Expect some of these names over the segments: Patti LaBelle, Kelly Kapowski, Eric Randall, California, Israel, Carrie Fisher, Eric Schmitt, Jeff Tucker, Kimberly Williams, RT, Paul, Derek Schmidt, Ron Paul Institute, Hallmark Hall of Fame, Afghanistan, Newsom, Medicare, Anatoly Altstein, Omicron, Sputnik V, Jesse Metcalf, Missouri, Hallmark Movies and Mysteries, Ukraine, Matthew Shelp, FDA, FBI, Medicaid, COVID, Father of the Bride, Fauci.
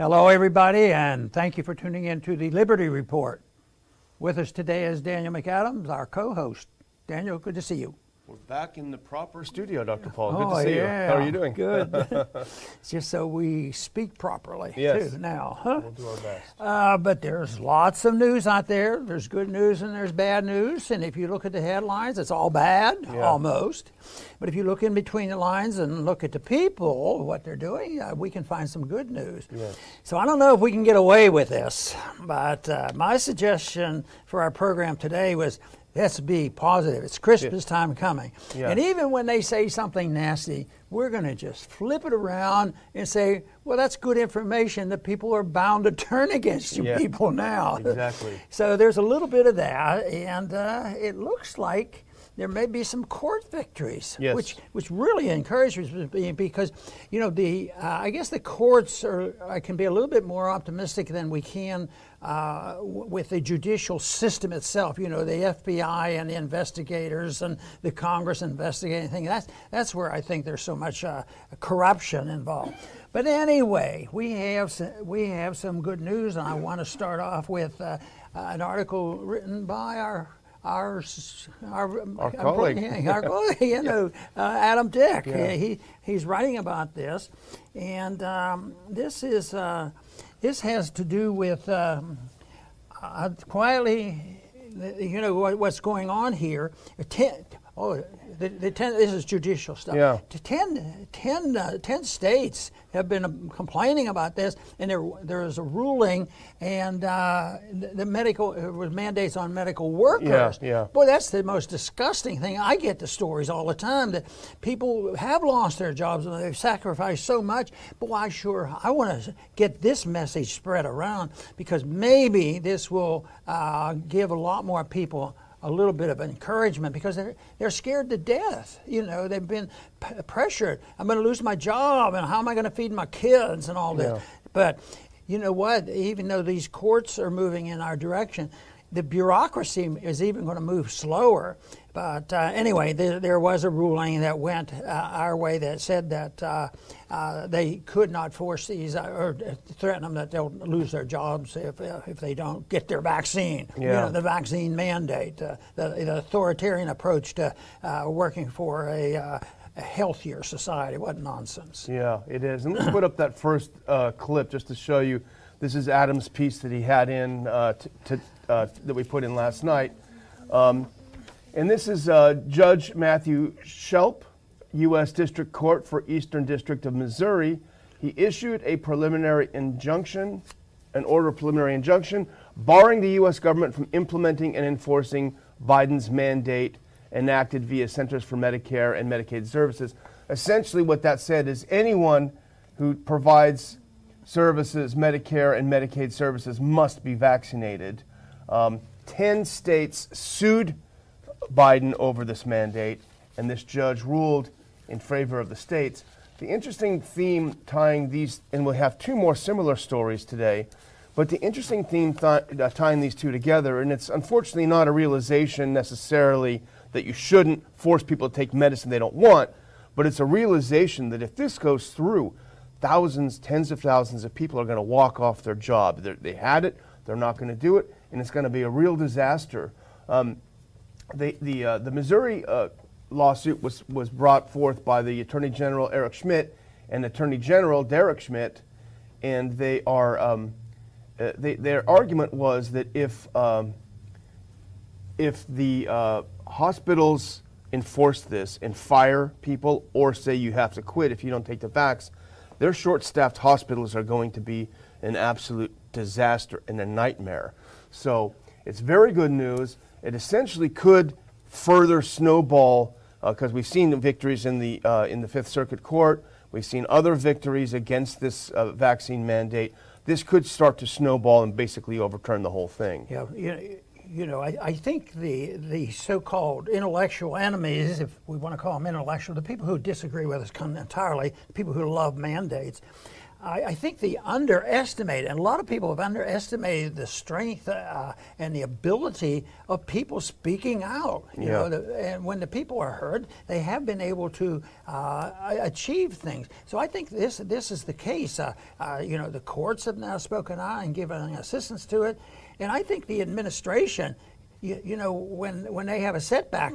Hello, everybody, and thank you for tuning in to the Liberty Report. With us today is Daniel McAdams, our co-host. Daniel, good to see you. We're back in the proper studio, Dr. Paul. Good to see you. How are you doing? Good. It's just so we speak properly, too, now. Huh? We'll do our best. But there's lots of news out there. There's good news and there's bad news. And if you look at the headlines, it's all bad, almost. But if you look in between the lines and look at the people, what they're doing, we can find some good news. Yes. So I don't know if we can get away with this, but my suggestion for our program today was let's be positive. It's Christmas time coming. Yeah. And even when they say something nasty, we're going to just flip it around and say, well, that's good information that people are bound to turn against you people now. Exactly. So there's a little bit of that, and it looks like there may be some court victories, which really encourages me because, you know, the I guess the courts can be a little bit more optimistic than we can with the judicial system itself. You know, the FBI and the investigators and the Congress investigating things. That's where I think there's so much corruption involved. But anyway, we have some good news, and I want to start off with an article written by our colleague, you know, Adam Dick. Yeah. He's writing about this, and this is this has to do with quietly, you know, what's going on here. This is judicial stuff. Yeah. 10 states have been complaining about this, and there is a ruling, and the medical mandates on medical workers. Yeah, yeah. Boy, that's the most disgusting thing. I get the stories all the time that people have lost their jobs and they've sacrificed so much. Boy, I want to get this message spread around because maybe this will give a lot more people a little bit of encouragement because they're scared to death. You know, they've been pressured. I'm going to lose my job, and how am I going to feed my kids and all this? But you know what? Even though these courts are moving in our direction, the bureaucracy is even going to move slower. But anyway, there was a ruling that went our way that said that they could not force these or threaten them that they'll lose their jobs if they don't get their vaccine. Yeah. You know, the vaccine mandate, the authoritarian approach to working for a healthier society. What nonsense. Yeah, it is. And let's put up that first clip just to show you. This is Adam's piece that he had in that we put in last night. And this is Judge Matthew Shelp, U.S. District Court for Eastern District of Missouri. He issued a preliminary injunction, an order of preliminary injunction, barring the U.S. government from implementing and enforcing Biden's mandate enacted via Centers for Medicare and Medicaid Services. Essentially what that said is anyone who provides services, Medicare and Medicaid services, must be vaccinated. 10 states sued Biden over this mandate, and this judge ruled in favor of the states. The interesting theme tying these, and we'll have two more similar stories today, but the interesting theme tying these two together, and it's unfortunately not a realization necessarily that you shouldn't force people to take medicine they don't want, but it's a realization that if this goes through, thousands, tens of thousands of people are going to walk off their job. They had it, they're not going to do it, and it's going to be a real disaster. The Missouri lawsuit was brought forth by the Attorney General Eric Schmitt and Attorney General Derek Schmidt, and their argument was that if the hospitals enforce this and fire people or say you have to quit if you don't take the vax, their short-staffed hospitals are going to be an absolute disaster and a nightmare. So it's very good news. It essentially could further snowball because we've seen the victories in the Fifth Circuit Court. We've seen other victories against this vaccine mandate. This could start to snowball and basically overturn the whole thing. Yeah, you know, I think the so-called intellectual enemies, if we want to call them intellectual, the people who disagree with us entirely, the people who love mandates, I think they underestimate, and a lot of people have underestimated the strength and the ability of people speaking out. You know, and when the people are heard, they have been able to achieve things. So I think this is the case. You know, the courts have now spoken out and given assistance to it, and I think the administration. You know, when they have a setback,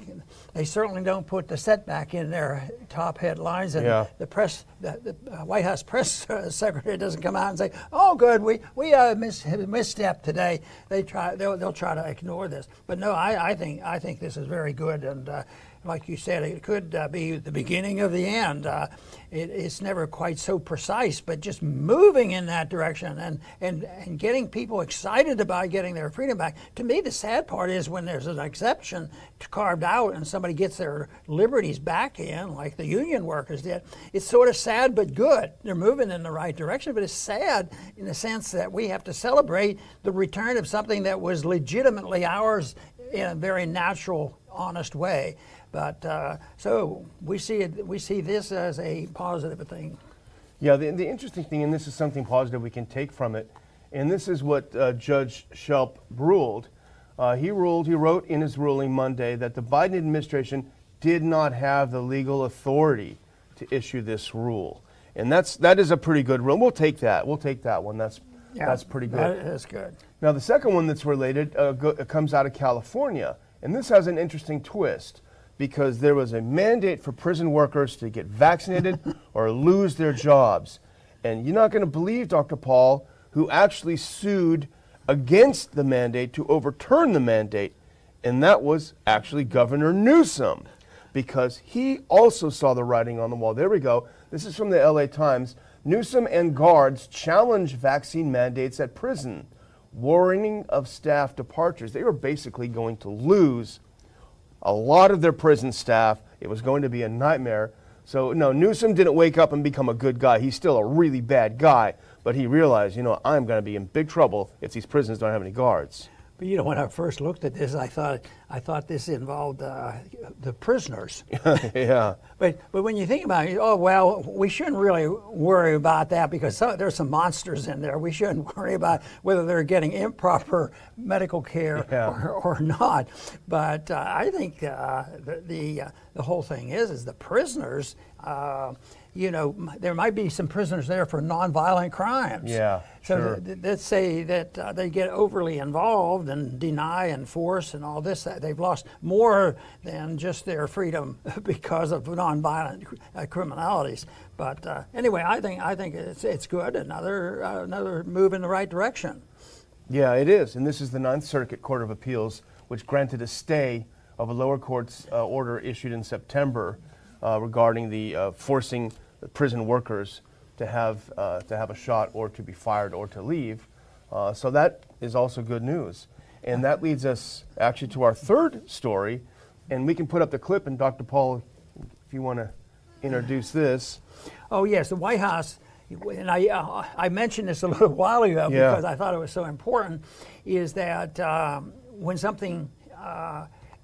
they certainly don't put the setback in their top headlines, and the press, the White House press secretary doesn't come out and say, "Oh, good, we misstepped today." They'll try to ignore this, but no, I think this is very good, and like you said, it could be the beginning of the end. It's never quite so precise, but just moving in that direction and getting people excited about getting their freedom back. To me, the sad part is when there's an exception carved out and somebody gets their liberties back in, like the union workers did. It's sort of sad but good. They're moving in the right direction, but it's sad in the sense that we have to celebrate the return of something that was legitimately ours in a very natural, honest way. But so we see this as a positive thing. Yeah, the interesting thing, and this is something positive we can take from it, and this is what Judge Shelp ruled. He wrote in his ruling Monday that the Biden administration did not have the legal authority to issue this rule, and that is a pretty good rule. We'll take that. We'll take that one. That's pretty good. That is good. Now the second one that's related comes out of California, and this has an interesting twist. Because there was a mandate for prison workers to get vaccinated or lose their jobs. And you're not going to believe Dr. Paul, who actually sued against the mandate to overturn the mandate, and that was actually Governor Newsom, because he also saw the writing on the wall. There we go. This is from the LA Times. Newsom and guards challenge vaccine mandates at prison, warning of staff departures. They were basically going to lose a lot of their prison staff. It was going to be a nightmare. So, no, Newsom didn't wake up and become a good guy. He's still a really bad guy, but he realized, you know, I'm going to be in big trouble if these prisons don't have any guards. But, you know, when I first looked at this, I thought this involved the prisoners. Yeah. But when you think about it, oh, well, we shouldn't really worry about that because there's some monsters in there. We shouldn't worry about whether they're getting improper medical care or not. But I think the whole thing is the prisoners. You know, there might be some prisoners there for nonviolent crimes. Yeah, so sure. Let's say that they get overly involved and deny and force and all this. They've lost more than just their freedom because of nonviolent criminalities. But anyway, I think it's good. Another move in the right direction. Yeah, it is. And this is the Ninth Circuit Court of Appeals, which granted a stay of a lower court's order issued in September regarding the forcing prison workers to have a shot or to be fired or to leave. So that is also good news. And that leads us actually to our third story. And we can put up the clip, and Dr. Paul, if you want to introduce this. Oh, yes, the White House, and I mentioned this a little while ago because I thought it was so important, is that when something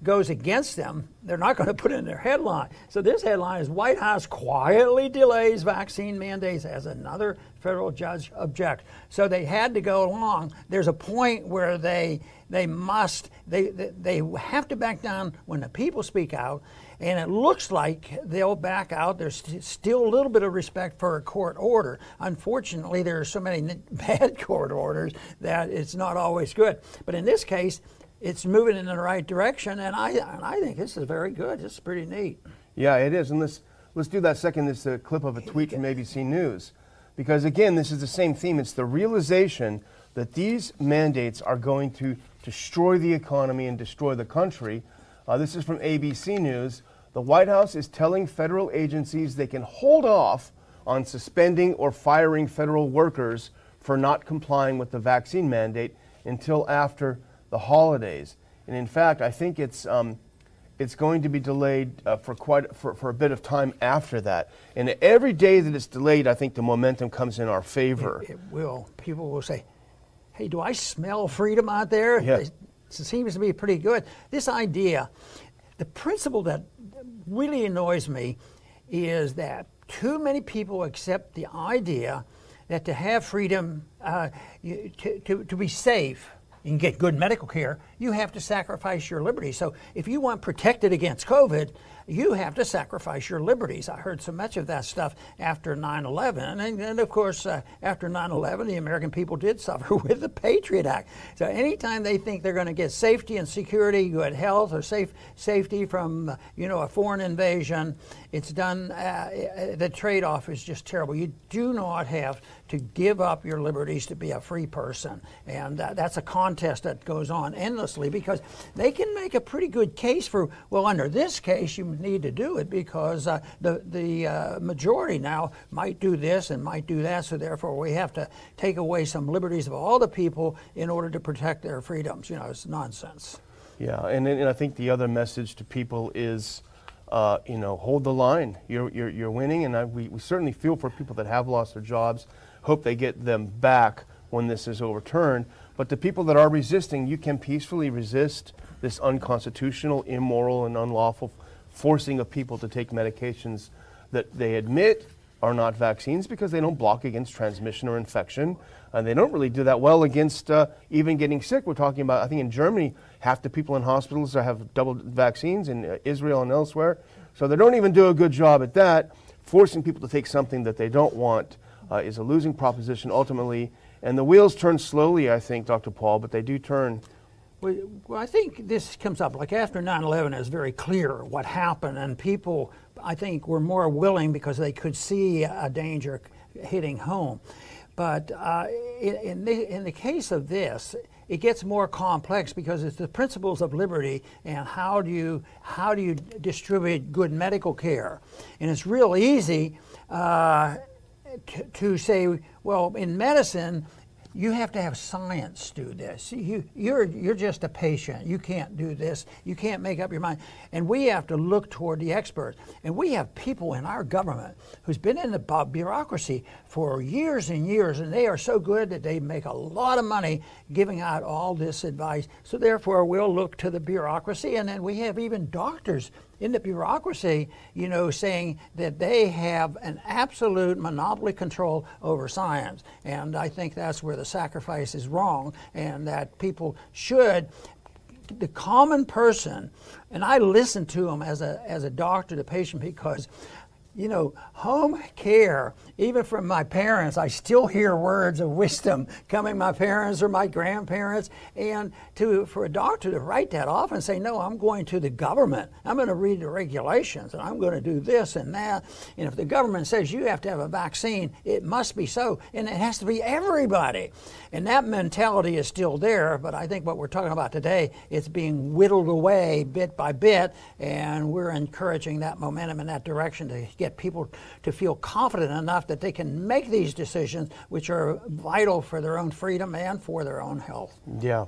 goes against them, they're not going to put it in their headline. So this headline is, White House quietly delays vaccine mandates as another federal judge objects. So they had to go along. There's a point where they have to back down when the people speak out, and it looks like they'll back out. There's still a little bit of respect for a court order. Unfortunately, there are so many bad court orders that it's not always good. But in this case, it's moving in the right direction, and I think this is very good. It's pretty neat. Yeah, it is. And let's do that second. This is a clip of a tweet from ABC News, because again, this is the same theme. It's the realization that these mandates are going to destroy the economy and destroy the country. This is from ABC News. The White House is telling federal agencies they can hold off on suspending or firing federal workers for not complying with the vaccine mandate until after the holidays. And in fact, I think it's going to be delayed for a bit of time after that. And every day that it's delayed, I think the momentum comes in our favor. It will. People will say, "Hey, do I smell freedom out there?" Yeah. It seems to be pretty good. This idea, the principle that really annoys me, is that too many people accept the idea that to have freedom, to be safe and get good medical care, you have to sacrifice your liberty. So if you want protected against COVID, you have to sacrifice your liberties. I heard so much of that stuff after 9/11. And of course, after 9/11, the American people did suffer with the Patriot Act. So anytime they think they're going to get safety and security, good health, or safety from, you know, a foreign invasion, it's done. The trade-off is just terrible. You do not have to give up your liberties to be a free person. And that's a contest that goes on endlessly, because they can make a pretty good case for, well, under this case, you need to do it because the majority now might do this and might do that, so therefore we have to take away some liberties of all the people in order to protect their freedoms. You know, it's nonsense. Yeah, and I think the other message to people is, you know, hold the line. You're winning, and we certainly feel for people that have lost their jobs. Hope they get them back when this is overturned. But the people that are resisting, you can peacefully resist this unconstitutional, immoral, and unlawful forcing of people to take medications that they admit are not vaccines, because they don't block against transmission or infection, and they don't really do that well against even getting sick. We're talking about, I think in Germany, half the people in hospitals have double vaccines, in Israel and elsewhere. So they don't even do a good job at that. Forcing people to take something that they don't want is a losing proposition ultimately. And the wheels turn slowly, I think, Dr. Paul, but they do turn. Well, I think this comes up, like after 9/11, it was very clear what happened, and people, I think, were more willing because they could see a danger hitting home. But in the case of this, it gets more complex because it's the principles of liberty and how do you distribute good medical care, and it's real easy to say, well, in medicine, you have to have science do this. You're just a patient. You can't do this. You can't make up your mind. And we have to look toward the experts. And we have people in our government who's been in the bureaucracy for years and years, and they are so good that they make a lot of money giving out all this advice. So therefore, we'll look to the bureaucracy, and then we have even doctors in the bureaucracy, you know, saying that they have an absolute monopoly control over science. And I think that's where the sacrifice is wrong, and that people should, the common person, and I listen to them as a doctor, the patient, because, you know, home care, even from my parents, I still hear words of wisdom coming my parents or my grandparents, and for a doctor to write that off and say, no, I'm going to the government, I'm going to read the regulations, and I'm going to do this and that, and if the government says you have to have a vaccine, it must be so, and it has to be everybody. And that mentality is still there, but I think what we're talking about today, it's being whittled away bit by bit, and we're encouraging that momentum in that direction to get people to feel confident enough that they can make these decisions, which are vital for their own freedom and for their own health. Yeah,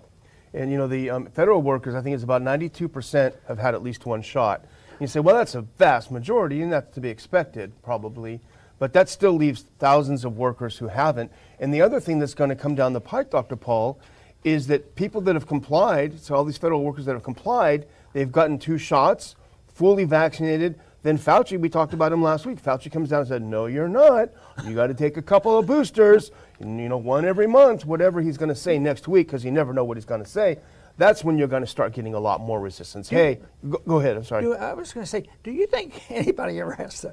and you know, the federal workers, I think it's about 92% have had at least one shot. You say, well, that's a vast majority, and that's to be expected probably, but that still leaves thousands of workers who haven't. And the other thing that's going to come down the pike, Dr. Paul, is that people that have complied, so all these federal workers that have complied, they've gotten 2 shots, fully vaccinated. Then Fauci, we talked about him last week. Fauci comes down and said, no, you're not. You got to take a couple of boosters, and, you know, 1 every month, whatever he's going to say next week, because you never know what he's going to say. That's when you're going to start getting a lot more resistance. Hey, go ahead. I'm sorry. I was going to say, do you think anybody arrests him?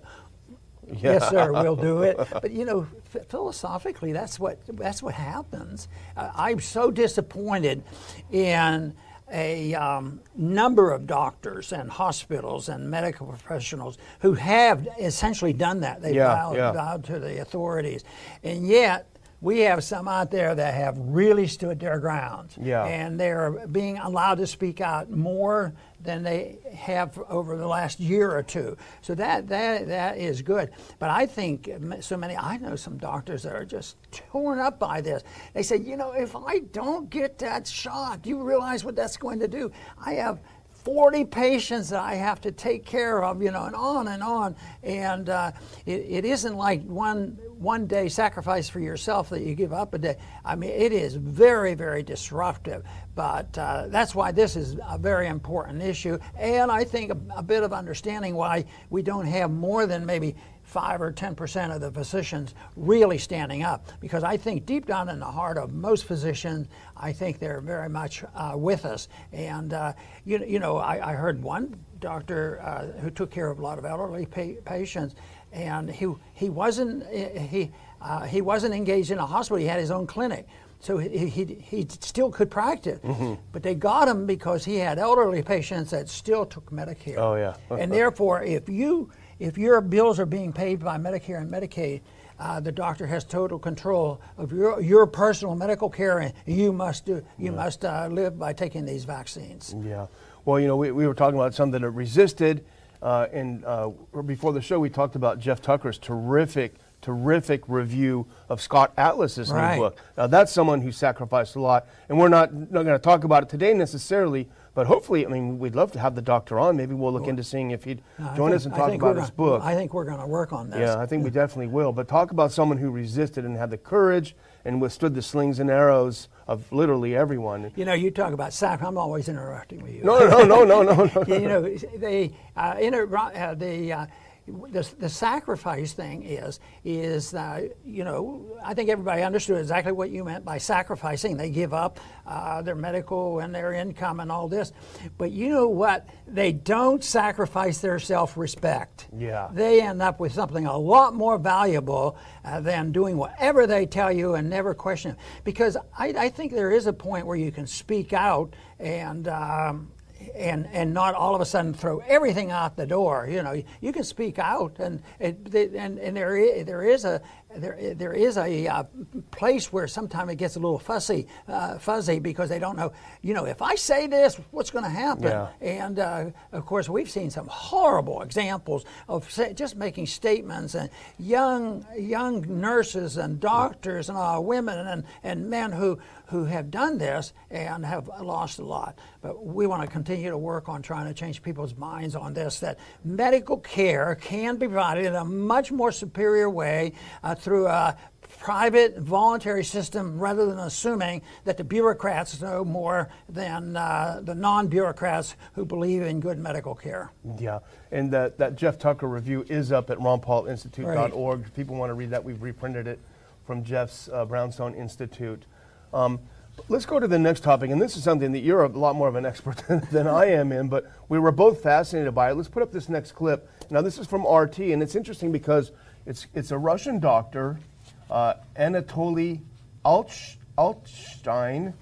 Yeah. Yes, sir, we'll do it. But, you know, philosophically, that's what happens. I'm so disappointed in a number of doctors and hospitals and medical professionals who have essentially done that. They've bowed to the authorities. And yet, we have some out there that have really stood their ground. Yeah. And they're being allowed to speak out more than they have over the last year or two. So that is good. But I think so many, I know some doctors that are just torn up by this. They say, you know, if I don't get that shot, do you realize what that's going to do? I have 40 patients that I have to take care of, you know, and on and on. And it isn't like one day sacrifice for yourself that you give up a day. I mean, it is very, very disruptive. But that's why this is a very important issue. And I think a bit of understanding why we don't have more than maybe 5 or 10% of the physicians really standing up, because I think deep down in the heart of most physicians, I think they're very much with us. And I heard one doctor who took care of a lot of elderly patients, and he wasn't engaged in a hospital. He had his own clinic, so he still could practice. Mm-hmm. But they got him because he had elderly patients that still took Medicare. Oh yeah. And therefore, if your bills are being paid by Medicare and Medicaid, the doctor has total control of your personal medical care, and you must live by taking these vaccines. Yeah. Well, we were talking about something that resisted. Before the show, we talked about Jeff Tucker's terrific review of Scott Atlas's new book. Now, that's someone who sacrificed a lot, and we're not going to talk about it today necessarily, but hopefully, I mean, we'd love to have the doctor on. Maybe we'll look into seeing if he'd join us and talk about his book. I think we're going to work on this. Yeah, I think we definitely will. But talk about someone who resisted and had the courage and withstood the slings and arrows of literally everyone. You talk about sacrifice. I'm always interrupting with you. No. The sacrifice thing is I think everybody understood exactly what you meant by sacrificing. They give up their medical and their income and all this, but you know what? They don't sacrifice their self-respect. Yeah. They end up with something a lot more valuable than doing whatever they tell you and never question it. Because I think there is a point where you can speak out and not all of a sudden throw everything out the door. You can speak out, and there is a place where sometimes it gets a little fuzzy because they don't know. If I say this, what's going to happen? Yeah. And of course, we've seen some horrible examples of just making statements, and young nurses and doctors and women and men who have done this and have lost a lot. But we want to continue to work on trying to change people's minds on this, that medical care can be provided in a much more superior way through a private voluntary system, rather than assuming that the bureaucrats know more than the non-bureaucrats who believe in good medical care. Yeah, and that Jeff Tucker review is up at ronpaulinstitute.org. Right. If people want to read that, we've reprinted it from Jeff's Brownstone Institute. Let's go to the next topic, and this is something that you're a lot more of an expert than I am in, but we were both fascinated by it. Let's put up this next clip. Now, this is from RT, and it's interesting because it's a Russian doctor, Anatoly Altstein.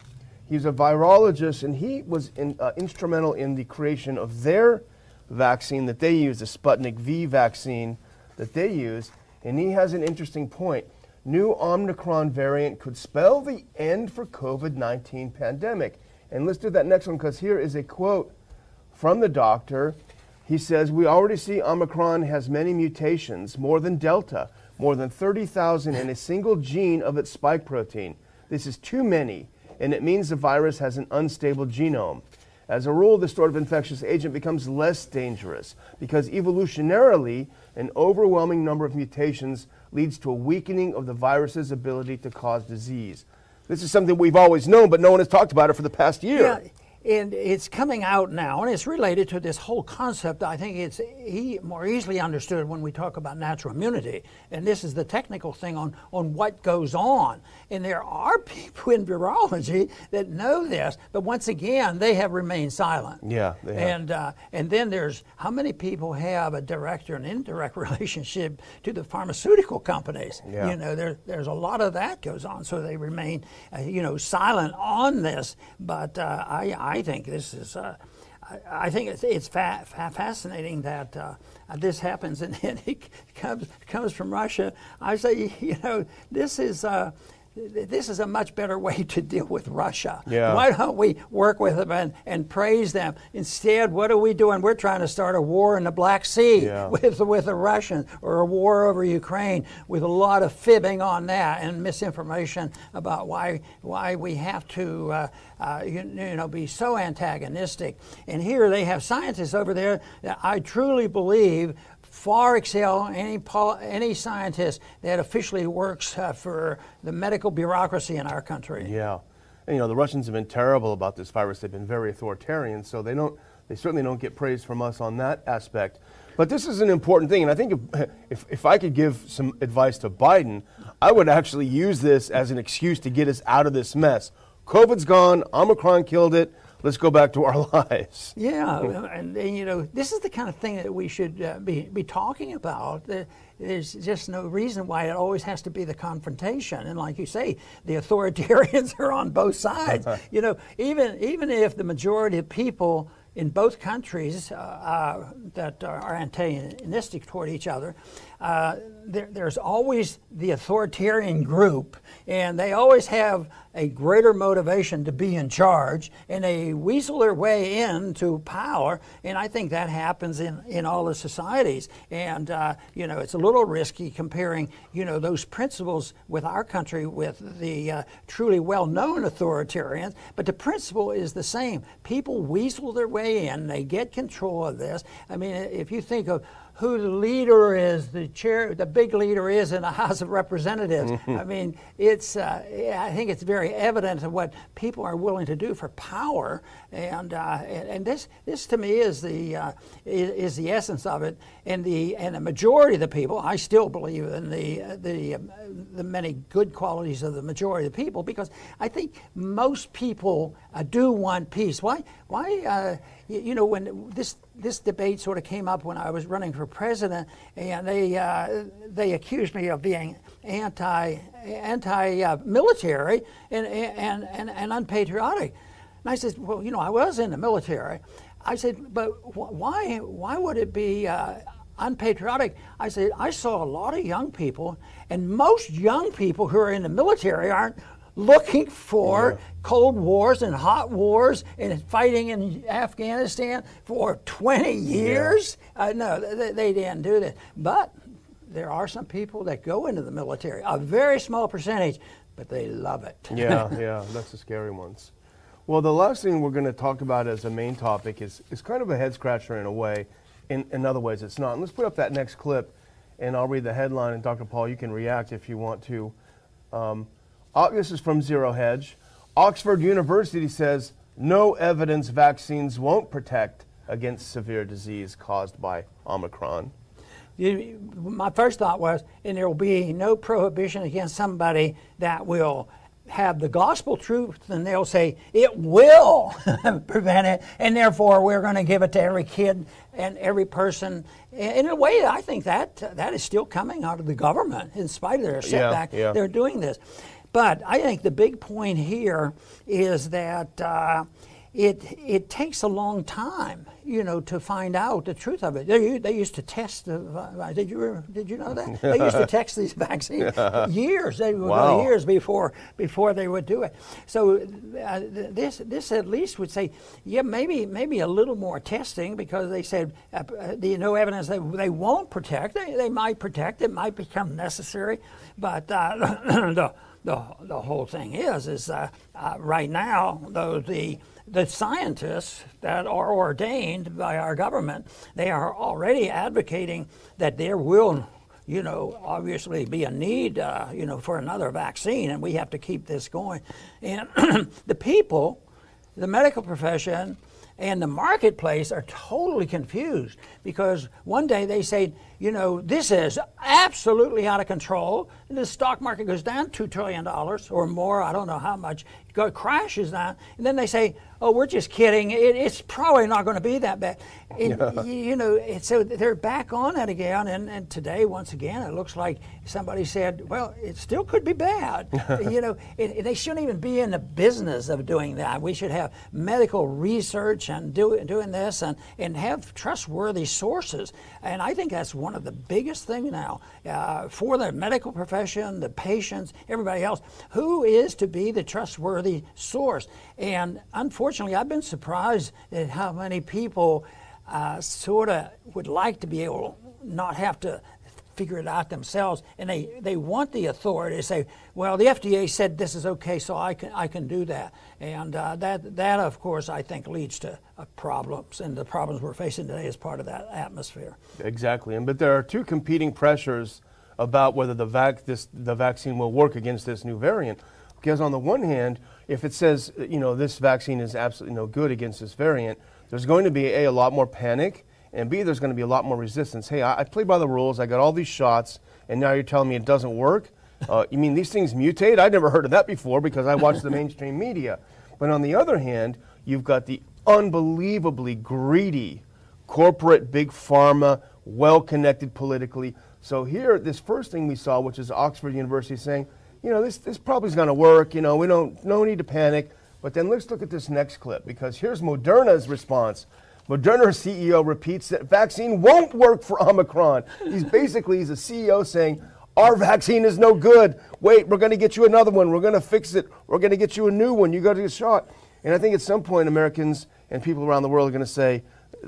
He's a virologist, and he was instrumental in the creation of their vaccine that they use, the Sputnik V vaccine that they use, and he has an interesting point. New Omicron variant could spell the end for COVID-19 pandemic. And let's do that next one, because here is a quote from the doctor. He says, "We already see Omicron has many mutations, more than Delta, more than 30,000 in a single gene of its spike protein. This is too many, and it means the virus has an unstable genome. As a rule, this sort of infectious agent becomes less dangerous because evolutionarily, an overwhelming number of mutations leads to a weakening of the virus's ability to cause disease." This is something we've always known, but no one has talked about it for the past year. Yeah. And it's coming out now, and it's related to this whole concept. I think it's more easily understood when we talk about natural immunity. And this is the technical thing on what goes on. And there are people in virology that know this, but once again, they have remained silent. Yeah, they have. And then there's how many people have a direct or an indirect relationship to the pharmaceutical companies? Yeah. There's a lot of that goes on, so they remain, silent on this. But I think this is. I think it's fascinating that this happens, and then it comes from Russia. I say, this is a much better way to deal with Russia. Yeah. Why don't we work with them and praise them? Instead, what are we doing? We're trying to start a war in the Black Sea with the Russians, or a war over Ukraine, with a lot of fibbing on that and misinformation about why we have to be so antagonistic. And here they have scientists over there that I truly believe far excel any scientist that officially works for the medical bureaucracy in our country. Yeah, and the Russians have been terrible about this virus. They've been very authoritarian, so they certainly don't get praise from us on that aspect. But this is an important thing, and I think if I could give some advice to Biden, I would actually use this as an excuse to get us out of this mess. COVID's gone, Omicron killed it, let's go back to our lives. Yeah, and you know, this is the kind of thing that we should be talking about. There's just no reason why it always has to be the confrontation. And like you say, the authoritarians are on both sides. You know, even if the majority of people in both countries that are antagonistic toward each other, there's always the authoritarian group, and they always have a greater motivation to be in charge, and they weasel their way into power, and I think that happens in all the societies. And, you know, it's a little risky comparing, you know, those principles with our country with the truly well-known authoritarians, but the principle is the same. People weasel their way in, they get control of this. I mean, if you think of who the leader is, the big leader is in the House of Representatives. I mean, it's I think it's very evident of what people are willing to do for power, and this to me is the essence of it. And the majority of the people, I still believe in the many good qualities of the majority of the people, because I think most people do want peace. Why? You know, when this debate sort of came up when I was running for president, and they accused me of being anti-military and unpatriotic. And I said, well, you know, I was in the military. I said, but why would it be unpatriotic? I said, I saw a lot of young people, and most young people who are in the military aren't looking for cold wars and hot wars and fighting in Afghanistan for 20 years. No, they didn't do that. But there are some people that go into the military, a very small percentage, but they love it. Yeah, that's the scary ones. Well, the last thing we're going to talk about as a main topic is kind of a head scratcher in a way. In other ways, it's not. And let's put up that next clip, and I'll read the headline, and Dr. Paul, you can react if you want to. This is from Zero Hedge. Oxford University says no evidence vaccines won't protect against severe disease caused by Omicron. My first thought was, and there will be no prohibition against somebody that will have the gospel truth, and they'll say it will prevent it, and therefore we're going to give it to every kid and every person. In a way, I think that is still coming out of the government, in spite of their setback. They're doing this. But I think the big point here is that it takes a long time, you know, to find out the truth of it. They used to test did you know that? They used to test these vaccines years. They would go years before they would do it. So this at least would say, yeah, maybe a little more testing, because they said no evidence they won't protect. They might protect. It might become necessary, but the whole thing is right now, though, the scientists that are ordained by our government, they are already advocating that there will, you know, obviously be a need, you know, for another vaccine, and we have to keep this going. And the people, the medical profession, and the marketplace are totally confused, because one day they say, you know, this is absolutely out of control. And the stock market goes down $2 trillion or more, I don't know how much, it crashes down. And then they say, oh, we're just kidding. It's probably not going to be that bad. You know, so they're back on it again. And today, once again, it looks like somebody said, well, it still could be bad. You know, they shouldn't even be in the business of doing that. We should have medical research and doing this and have trustworthy sources. And I think that's one of the biggest things now for the medical profession, the patients, everybody else. Who is to be the trustworthy source? And unfortunately, I've been surprised at how many people sort of would like to be able to not have to figure it out themselves, and they want the authority to say, well, the FDA said this is okay, so I can do that. And that of course I think leads to problems, and the problems we're facing today is part of that atmosphere. Exactly. And but there are two competing pressures about whether the vaccine will work against this new variant, because on the one hand, if it says, you know, this vaccine is absolutely no good against this variant, there's going to be a lot more panic and B, there's going to be a lot more resistance. Hey, I played by the rules, I got all these shots, and now you're telling me it doesn't work? You mean these things mutate? I'd never heard of that before because I watched the mainstream media. But on the other hand, you've got the unbelievably greedy corporate, big pharma, well-connected politically. So here, this first thing we saw, which is Oxford University saying, you know, this probably is going to work, you know, we don't, no need to panic. But then let's look at this next clip, because here's Moderna's response. Moderna's CEO repeats that vaccine won't work for Omicron. He's a CEO saying, our vaccine is no good. Wait, we're going to get you another one. We're going to fix it. We're going to get you a new one. You got to get a shot. And I think at some point, Americans and people around the world are going to say,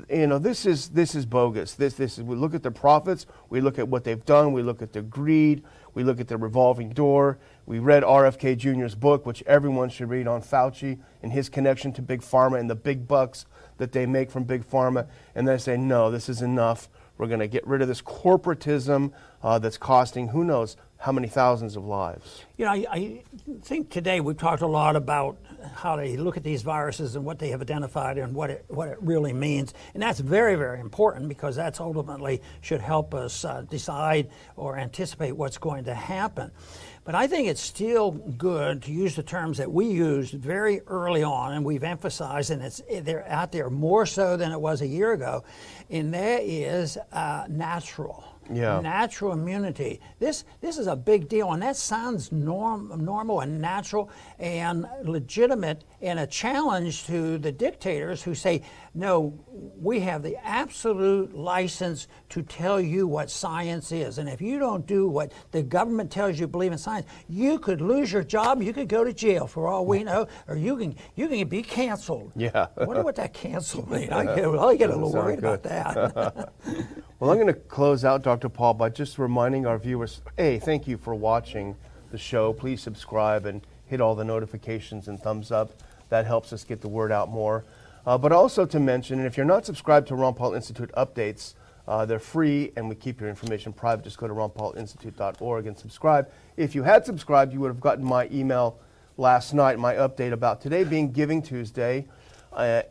you know, this is bogus. This is, we look at their profits. We look at what they've done. We look at their greed. We look at their revolving door. We read RFK Jr.'s book, which everyone should read, on Fauci and his connection to Big Pharma and the big bucks that they make from Big Pharma. And they say, no, this is enough. We're going to get rid of this corporatism that's costing who knows how many thousands of lives. You know, I think today we've talked a lot about how they look at these viruses and what they have identified and what it really means. And that's very, very important, because that's ultimately should help us decide or anticipate what's going to happen. But I think it's still good to use the terms that we used very early on, and we've emphasized, and they're out there more so than it was a year ago, and that is natural. Yeah. Natural immunity. This is a big deal, and that sounds normal and natural and legitimate, and a challenge to the dictators who say, no, we have the absolute license to tell you what science is, and if you don't do what the government tells you believe in science, you could lose your job, you could go to jail for all we know, or you can be canceled. Yeah. I wonder what that cancel means. I get a little worried about that. Well, I'm going to close out, Dr. Paul, by just reminding our viewers, A, thank you for watching the show. Please subscribe and hit all the notifications and thumbs up. That helps us get the word out more. But also to mention, and if you're not subscribed to Ron Paul Institute updates, they're free and we keep your information private. Just go to ronpaulinstitute.org and subscribe. If you had subscribed, you would have gotten my email last night, my update about today being Giving Tuesday. You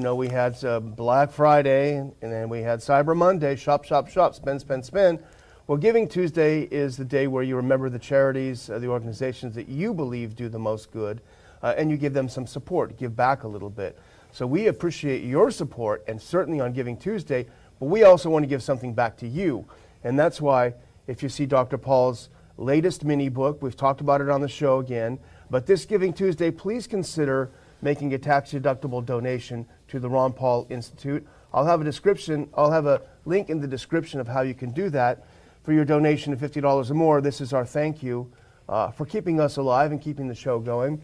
know, we had Black Friday, and then we had Cyber Monday, shop, shop, shop, spend, spend, spend. Well, Giving Tuesday is the day where you remember the charities, the organizations that you believe do the most good, and you give them some support, give back a little bit. So we appreciate your support, and certainly on Giving Tuesday, but we also want to give something back to you. And that's why, if you see Dr. Paul's latest mini book, we've talked about it on the show again, but this Giving Tuesday, please consider making a tax-deductible donation to the Ron Paul Institute. I'll have a link in the description of how you can do that. For your donation of $50 or more, this is our thank you for keeping us alive and keeping the show going.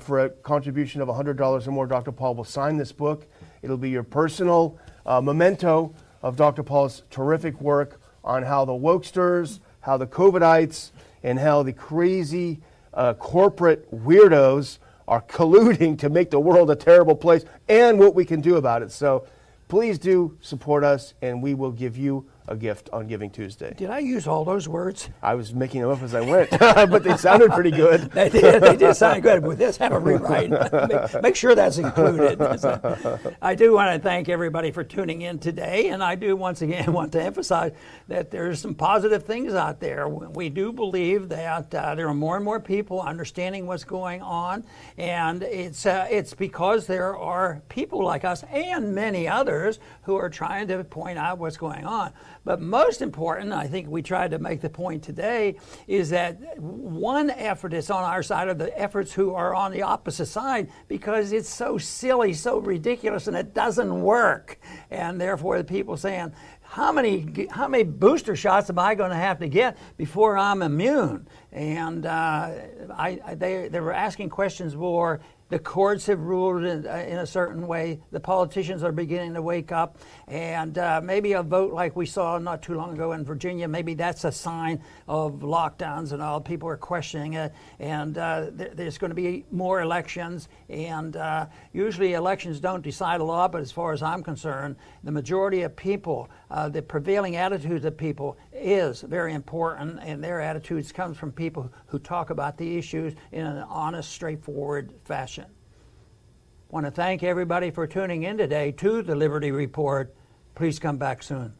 For a contribution of $100 or more, Dr. Paul will sign this book. It'll be your personal memento of Dr. Paul's terrific work on how the wokesters, how the COVIDites, and how the crazy corporate weirdos are colluding to make the world a terrible place, and what we can do about it. So please do support us, and we will give you a gift on Giving Tuesday. Did I use all those words? I was making them up as I went, but they sounded pretty good. They did sound good. With this, have a rewrite. Make sure that's included. I do want to thank everybody for tuning in today, and I do once again want to emphasize that there's some positive things out there. We do believe that there are more and more people understanding what's going on, and it's because there are people like us and many others who are trying to point out what's going on. But most important, I think we tried to make the point today, is that one effort is on our side of the efforts who are on the opposite side, because it's so silly, so ridiculous, and it doesn't work. And therefore, the people saying, how many booster shots am I going to have to get before I'm immune? And they were asking questions more. The courts have ruled in a certain way. The politicians are beginning to wake up. And maybe a vote like we saw not too long ago in Virginia, maybe that's a sign of lockdowns and all. People are questioning it. And there's going to be more elections. And usually elections don't decide a lot, but as far as I'm concerned, the majority of people, the prevailing attitude of people is very important. And their attitudes comes from people who talk about the issues in an honest, straightforward fashion. I want to thank everybody for tuning in today to The Liberty Report. Please come back soon.